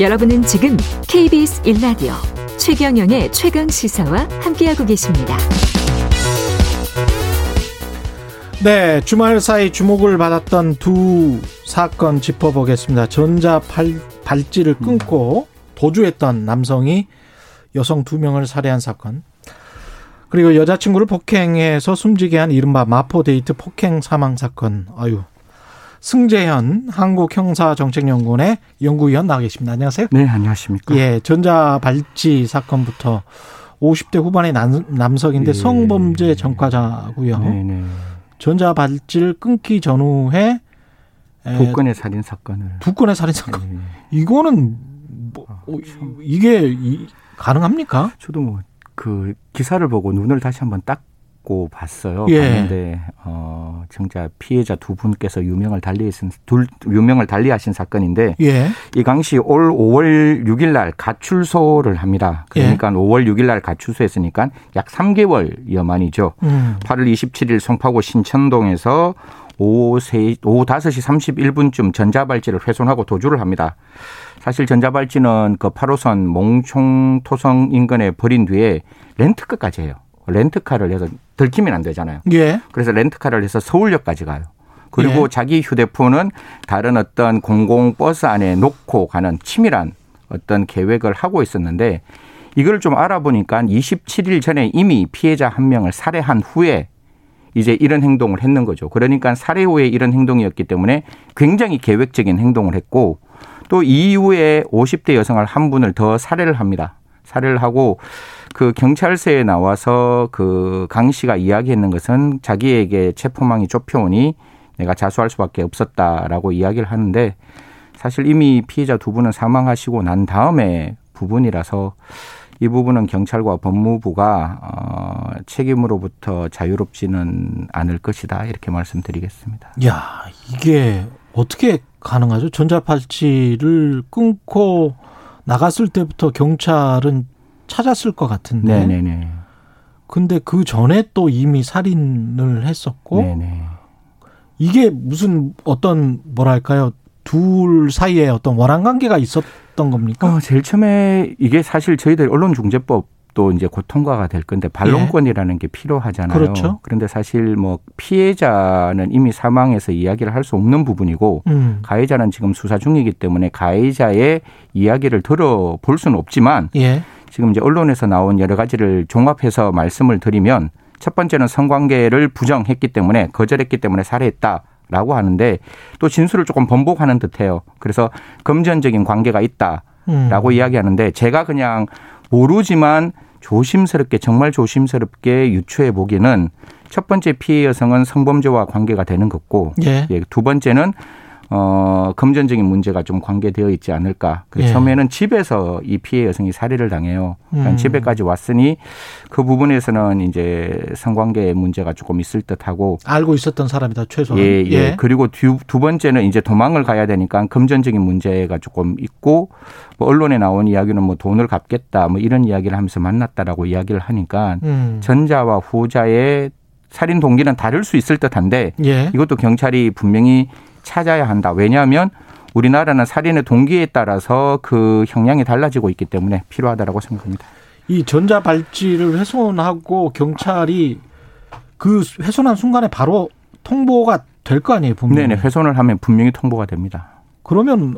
여러분은 지금 KBS 1라디오 최경영의 최강시사와 함께하고 계십니다. 네, 주말 사이 주목을 받았던 두 사건 짚어보겠습니다. 전자발찌를 끊고 도주했던 남성이 여성 2명을 살해한 사건, 그리고 여자친구를 폭행해서 숨지게 한 이른바 마포데이트 폭행 사망 사건. 아유, 승재현 한국형사정책연구원의 연구위원 나와 계십니다. 안녕하세요. 네, 안녕하십니까. 예, 전자발찌 사건부터 50대 후반의 남성인데 예, 성범죄 전과자고요. 네, 네. 전자발찌를 끊기 전후에 두 건의 살인 사건을. 두 건의 살인 사건. 네. 이거는 뭐, 이게 가능합니까? 저도 뭐 그 기사를 보고 눈을 다시 한번 닦고 봤어요. 예. 봤는데 정작 피해자 두 분께서 유명을 달리하신 사건인데, 예, 이강씨 올 5월 6일 날 가출소를 합니다. 그러니까 예, 5월 6일 날 가출소했으니까 약 3개월여 만이죠. 8월 27일 송파구 신천동에서 오후 5시 31분쯤 전자발찌를 훼손하고 도주를 합니다. 사실 전자발찌는 그 8호선 몽촌토성 인근에 버린 뒤에 렌트카까지 해요. 렌트카를 해서 들키면 안 되잖아요. 예. 그래서 렌트카를 해서 서울역까지 가요. 그리고 예, 자기 휴대폰은 다른 어떤 공공버스 안에 놓고 가는 치밀한 어떤 계획을 하고 있었는데, 이걸 좀 알아보니까 27일 전에 이미 피해자 한 명을 살해한 후에 이제 이런 행동을 했는 거죠. 그러니까 살해 후에 이런 행동이었기 때문에 굉장히 계획적인 행동을 했고, 또 이후에 50대 여성을 한 분을 더 살해를 합니다. 살해를 하고 그 경찰서에 나와서 그 강 씨가 이야기했는 것은 자기에게 체포망이 좁혀오니 내가 자수할 수밖에 없었다라고 이야기를 하는데, 사실 이미 피해자 두 분은 사망하시고 난 다음에 부분이라서 이 부분은 경찰과 법무부가 책임으로부터 자유롭지는 않을 것이다, 이렇게 말씀드리겠습니다. 야, 이게 어떻게 가능하죠? 전자발찌를 끊고 나갔을 때부터 경찰은 찾았을 것 같은데, 네네네, 근데 그 전에 또 이미 살인을 했었고, 네네, 이게 무슨 어떤 뭐랄까요, 둘 사이에 어떤 원한 관계가 있었던 겁니까? 제일 처음에 이게 사실 저희들 언론중재법도 이제 곧 통과가 될 건데 반론권이라는 예, 게 필요하잖아요. 그렇죠. 그런데 사실 뭐 피해자는 이미 사망해서 이야기를 할 수 없는 부분이고, 가해자는 지금 수사 중이기 때문에 가해자의 이야기를 들어볼 수는 없지만, 예, 지금 이제 언론에서 나온 여러 가지를 종합해서 말씀을 드리면, 첫 번째는 성관계를 부정했기 때문에, 거절했기 때문에 살해했다 라고 하는데, 또 진술을 조금 번복하는 듯해요. 그래서 금전적인 관계가 있다라고 이야기하는데, 제가 그냥 모르지만 조심스럽게, 정말 조심스럽게 유추해 보기는, 첫 번째 피해 여성은 성범죄와 관계가 되는 거고, 예, 예, 두 번째는 금전적인 문제가 좀 관계되어 있지 않을까. 예. 처음에는 집에서 이 피해 여성이 살해를 당해요. 그러니까 집에까지 왔으니 그 부분에서는 이제 성관계의 문제가 조금 있을 듯하고, 알고 있었던 사람이다, 최소한. 예, 예. 예. 그리고 두 번째는 이제 도망을 가야 되니까 금전적인 문제가 조금 있고, 뭐 언론에 나온 이야기는 뭐 돈을 갚겠다 뭐 이런 이야기를 하면서 만났다라고 이야기를 하니까, 전자와 후자의 살인 동기는 다를 수 있을 듯한데, 예, 이것도 경찰이 분명히 찾아야 한다. 왜냐하면 우리나라는 살인의 동기에 따라서 그 형량이 달라지고 있기 때문에 필요하다라고 생각합니다. 이 전자발찌를 훼손하고 경찰이 그 훼손한 순간에 바로 통보가 될 거 아니에요, 분명히. 네네, 훼손을 하면 분명히 통보가 됩니다. 그러면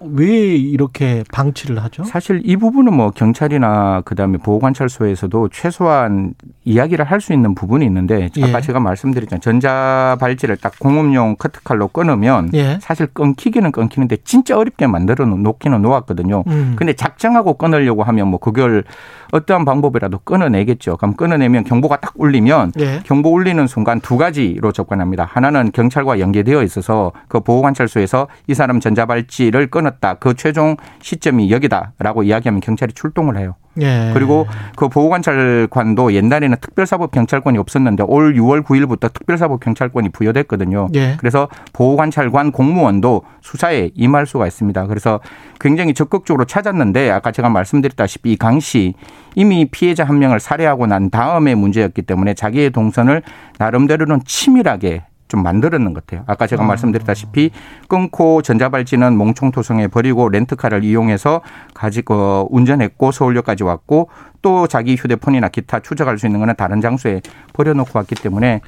왜 이렇게 방치를 하죠? 사실 이 부분은 뭐 경찰이나 그다음에 보호관찰소에서도 최소한 이야기를 할 수 있는 부분이 있는데, 아까 예, 제가 말씀드렸잖아요. 전자발찌를 딱 공업용 커트칼로 끊으면, 예, 사실 끊기기는 끊기는데 진짜 어렵게 만들어 놓기는 놓았거든요. 근데 작정하고 끊으려고 하면 뭐 그걸 어떠한 방법이라도 끊어내겠죠. 그럼 끊어내면 경보가 딱 울리면, 예, 경보 울리는 순간 두 가지로 접근합니다. 하나는 경찰과 연계되어 있어서 그 보호관찰소에서 이 사람 전자발찌를 끊었다, 그 최종 시점이 여기다라고 이야기하면 경찰이 출동을 해요. 예. 그리고 그 보호관찰관도 옛날에는 특별사법경찰권이 없었는데 올 6월 9일부터 특별사법경찰권이 부여됐거든요. 예. 그래서 보호관찰관 공무원도 수사에 임할 수가 있습니다. 그래서 굉장히 적극적으로 찾았는데, 아까 제가 말씀드렸다시피 이 강 씨 이미 피해자 한 명을 살해하고 난 다음에 문제였기 때문에 자기의 동선을 나름대로는 치밀하게 좀 만들었는 것 같아요. 아까 제가 말씀드렸다시피 끊고 전자발찌는 몽촌토성에 버리고 렌트카를 이용해서 가지고 운전했고 서울역까지 왔고 또 자기 휴대폰이나 기타 추적할 수 있는 거는 다른 장소에 버려놓고 왔기 때문에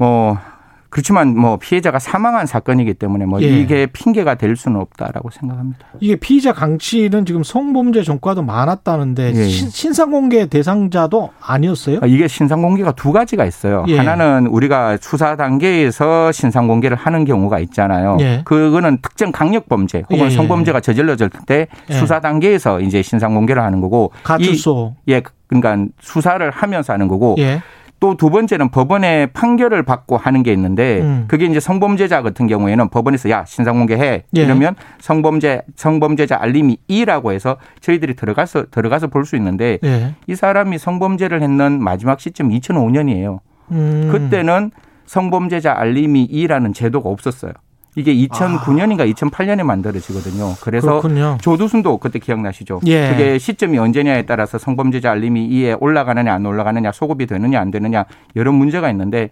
뭐 그렇지만 뭐 피해자가 사망한 사건이기 때문에 뭐 이게 핑계가 될 수는 없다라고 생각합니다. 이게 피의자 강치는 지금 성범죄 전과도 많았다는데 신상공개 대상자도 아니었어요? 이게 신상공개가 두 가지가 있어요. 하나는 우리가 수사 단계에서 신상공개를 하는 경우가 있잖아요. 그거는 특정 강력범죄 혹은 성범죄가 저질러질 때 수사 단계에서 이제 신상공개를 하는 거고. 가출소. 그러니까 수사를 하면서 하는 거고. 또 두 번째는 법원의 판결을 받고 하는 게 있는데 그게 이제 성범죄자 같은 경우에는 법원에서 야 신상공개해 이러면 성범죄자 알림이 2라고 해서 저희들이 들어가서 볼 수 있는데 이 사람이 성범죄를 했는 마지막 시점 2005년이에요. 그때는 성범죄자 알림이 2라는 제도가 없었어요. 이게 2009년인가 2008년에 만들어지거든요. 그래서 조두순도 그때 기억나시죠? 그게 시점이 언제냐에 따라서 성범죄자 알림이 2에 올라가느냐 안 올라가느냐 소급이 되느냐 안 되느냐 여러 문제가 있는데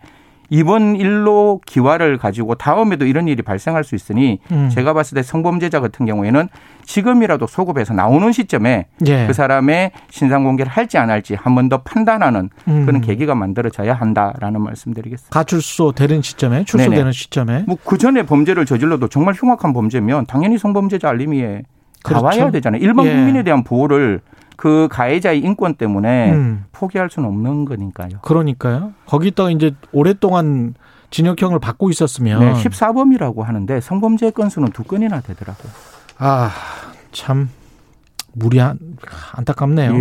이번 일로 기화를 가지고 다음에도 이런 일이 발생할 수 있으니 제가 봤을 때 성범죄자 같은 경우에는 지금이라도 소급해서 나오는 시점에 그 사람의 신상공개를 할지 안 할지 한 번 더 판단하는 그런 계기가 만들어져야 한다라는 말씀드리겠습니다. 가출소 되는 시점에 출소되는 시점에 뭐 그전에 범죄를 저질러도 정말 흉악한 범죄면 당연히 성범죄자 알림이에 가봐야 되잖아요. 일반 국민에 대한 보호를 그 가해자의 인권 때문에 포기할 수는 없는 거니까요. 그러니까요. 거기다가 이제 오랫동안 징역형을 받고 있었으면 14범이라고 하는데 성범죄 건수는 2건이나 되더라고요. 아, 참 무리한 안타깝네요.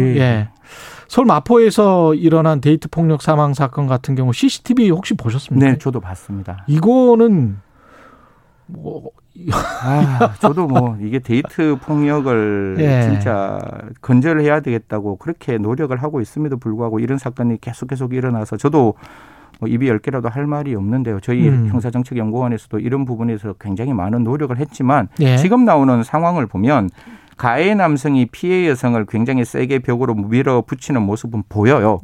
서울 마포에서 일어난 데이트 폭력 사망 사건 같은 경우 CCTV 혹시 보셨습니까? 네, 저도 봤습니다. 이거는 뭐 저도 뭐 이게 데이트 폭력을 진짜 근절해야 되겠다고 그렇게 노력을 하고 있음에도 불구하고 이런 사건이 계속 일어나서 저도 뭐 입이 열 개라도 할 말이 없는데요. 저희 형사정책연구원에서도 이런 부분에서 굉장히 많은 노력을 했지만 지금 나오는 상황을 보면 가해 남성이 피해 여성을 굉장히 세게 벽으로 밀어붙이는 모습은 보여요.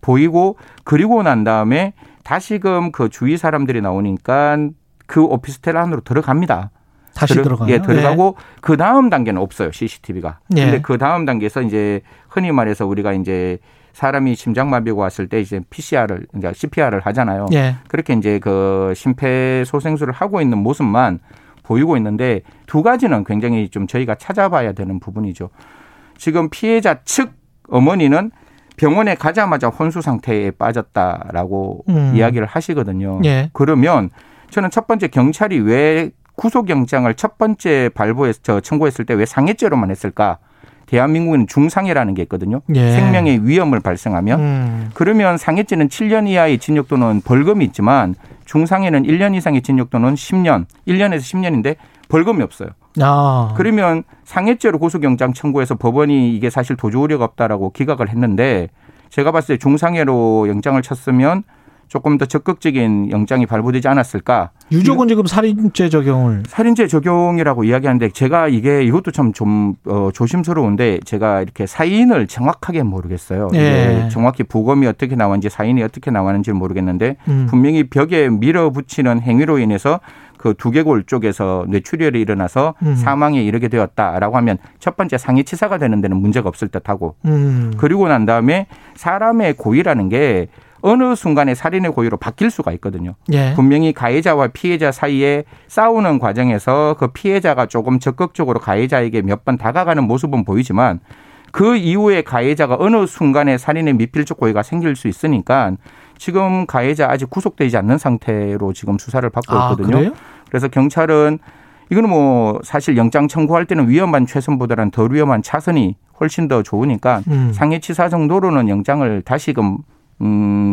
보이고 그리고 난 다음에 다시금 그 주위 사람들이 나오니까 그 오피스텔 안으로 들어갑니다. 다시 들어가요? 들어가고 그 다음 단계는 없어요. CCTV가. 근데 그 다음 단계에서 이제 흔히 말해서 우리가 이제 사람이 심장마비가 왔을 때 이제 PCR을 이제 CPR을 하잖아요. 그렇게 이제 그 심폐소생술을 하고 있는 모습만 보이고 있는데 두 가지는 굉장히 좀 저희가 찾아봐야 되는 부분이죠. 지금 피해자 측 어머니는 병원에 가자마자 혼수 상태에 빠졌다라고 이야기를 하시거든요. 그러면 저는 첫 번째 경찰이 왜 구속영장을 첫 번째 청구했을 때 왜 상해죄로만 했을까? 대한민국은 중상해라는 게 있거든요. 생명의 위험을 발생하면. 그러면 상해죄는 7년 이하의 징역 또는 벌금이 있지만 중상해는 1년 이상의 징역 또는 10년, 1년에서 10년인데 벌금이 없어요. 그러면 상해죄로 구속영장 청구해서 법원이 이게 사실 도주 우려가 없다라고 기각을 했는데 제가 봤을 때 중상해로 영장을 쳤으면 조금 더 적극적인 영장이 발부되지 않았을까. 유족은 지금 살인죄 적용이라고 이야기하는데 제가 이것도 좀 조심스러운데 제가 이렇게 사인을 정확하게 모르겠어요. 정확히 부검이 어떻게 나왔는지 사인이 어떻게 나왔는지 모르겠는데 분명히 벽에 밀어붙이는 행위로 인해서 그 두개골 쪽에서 뇌출혈이 일어나서 사망에 이르게 되었다라고 하면 첫 번째 상해치사가 되는 데는 문제가 없을 듯하고 그리고 난 다음에 사람의 고의라는 게 어느 순간에 살인의 고의로 바뀔 수가 있거든요. 분명히 가해자와 피해자 사이에 싸우는 과정에서 그 피해자가 조금 적극적으로 가해자에게 몇 번 다가가는 모습은 보이지만 그 이후에 가해자가 어느 순간에 살인의 미필적 고의가 생길 수 있으니까 지금 가해자 아직 구속되지 않는 상태로 지금 수사를 받고 있거든요. 그래요? 그래서 경찰은 이거는 뭐 사실 영장 청구할 때는 위험한 최선보다는 덜 위험한 차선이 훨씬 더 좋으니까 상해치사 정도로는 영장을 다시금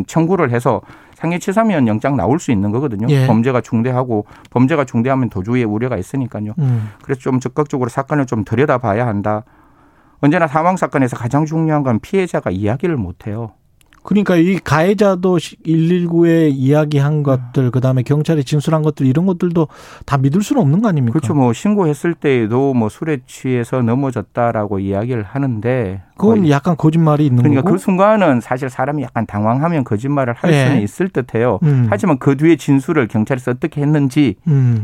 청구를 해서 상해치사면 영장 나올 수 있는 거거든요. 범죄가 중대하면 도주의 우려가 있으니까요. 그래서 좀 적극적으로 사건을 좀 들여다봐야 한다. 언제나 사망 사건에서 가장 중요한 건 피해자가 이야기를 못해요. 그러니까 이 가해자도 119에 이야기한 것들 그다음에 경찰이 진술한 것들 이런 것들도 다 믿을 수는 없는 거 아닙니까? 그렇죠. 뭐 신고했을 때에도 뭐 술에 취해서 넘어졌다라고 이야기를 하는데 그건 거의. 약간 거짓말이 있는 그러니까 거고. 그러니까 그 순간은 사실 사람이 약간 당황하면 거짓말을 할 수는 있을 듯해요. 하지만 그 뒤에 진술을 경찰에서 어떻게 했는지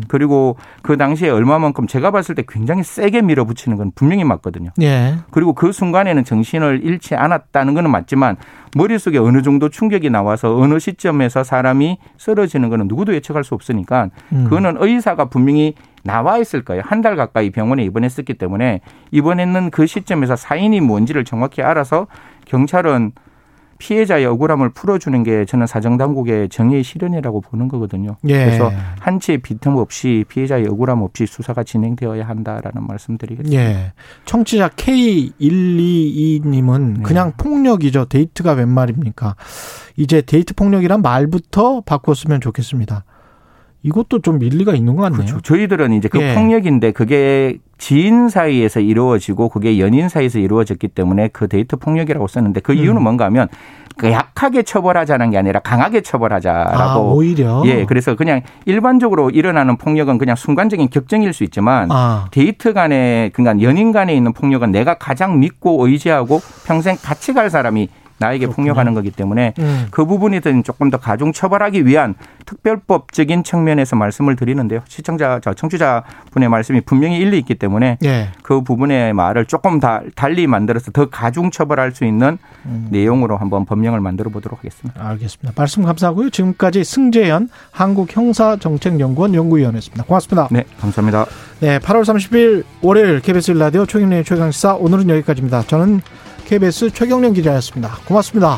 그리고 그 당시에 얼마만큼 제가 봤을 때 굉장히 세게 밀어붙이는 건 분명히 맞거든요. 예. 그리고 그 순간에는 정신을 잃지 않았다는 건 맞지만 머릿속에 어느 정도 충격이 나와서 어느 시점에서 사람이 쓰러지는 건 누구도 예측할 수 없으니까 그거는 의사가 분명히 나와 있을 거예요. 한 달 가까이 병원에 입원했었기 때문에 입원했는 그 시점에서 사인이 뭔지를 정확히 알아서 경찰은 피해자의 억울함을 풀어주는 게 저는 사정당국의 정의의 실현이라고 보는 거거든요. 예. 그래서 한치의 비틈 없이 피해자의 억울함 없이 수사가 진행되어야 한다라는 말씀드리겠습니다. 예. 청취자 K122님은 그냥 폭력이죠. 데이트가 웬 말입니까? 이제 데이트 폭력이란 말부터 바꿨으면 좋겠습니다. 이것도 좀 일리가 있는 것 같네요. 그렇죠. 저희들은 이제 그 폭력인데 그게 지인 사이에서 이루어지고 그게 연인 사이에서 이루어졌기 때문에 그 데이트 폭력이라고 썼는데 그 이유는 뭔가 하면 약하게 처벌하자는 게 아니라 강하게 처벌하자라고. 아, 오히려. 예, 그래서 그냥 일반적으로 일어나는 폭력은 그냥 순간적인 격정일 수 있지만 데이트 간에 그러니까 연인 간에 있는 폭력은 내가 가장 믿고 의지하고 평생 같이 갈 사람이 나에게 그렇군요. 폭력하는 거기 때문에 그 부분이든 조금 더 가중 처벌하기 위한 특별법적인 측면에서 말씀을 드리는데요. 청취자분의 말씀이 분명히 일리 있기 때문에 그 부분의 말을 조금 달리 만들어서 더 가중 처벌할 수 있는 내용으로 한번 법령을 만들어 보도록 하겠습니다. 알겠습니다. 말씀 감사하고요. 지금까지 승재현 한국형사정책연구원 연구위원이었습니다. 고맙습니다. 네, 감사합니다. 네, 8월 30일 월요일 KBS 1라디오 최경련의 최강시사 오늘은 여기까지입니다. 저는 KBS 최경련 기자였습니다. 고맙습니다.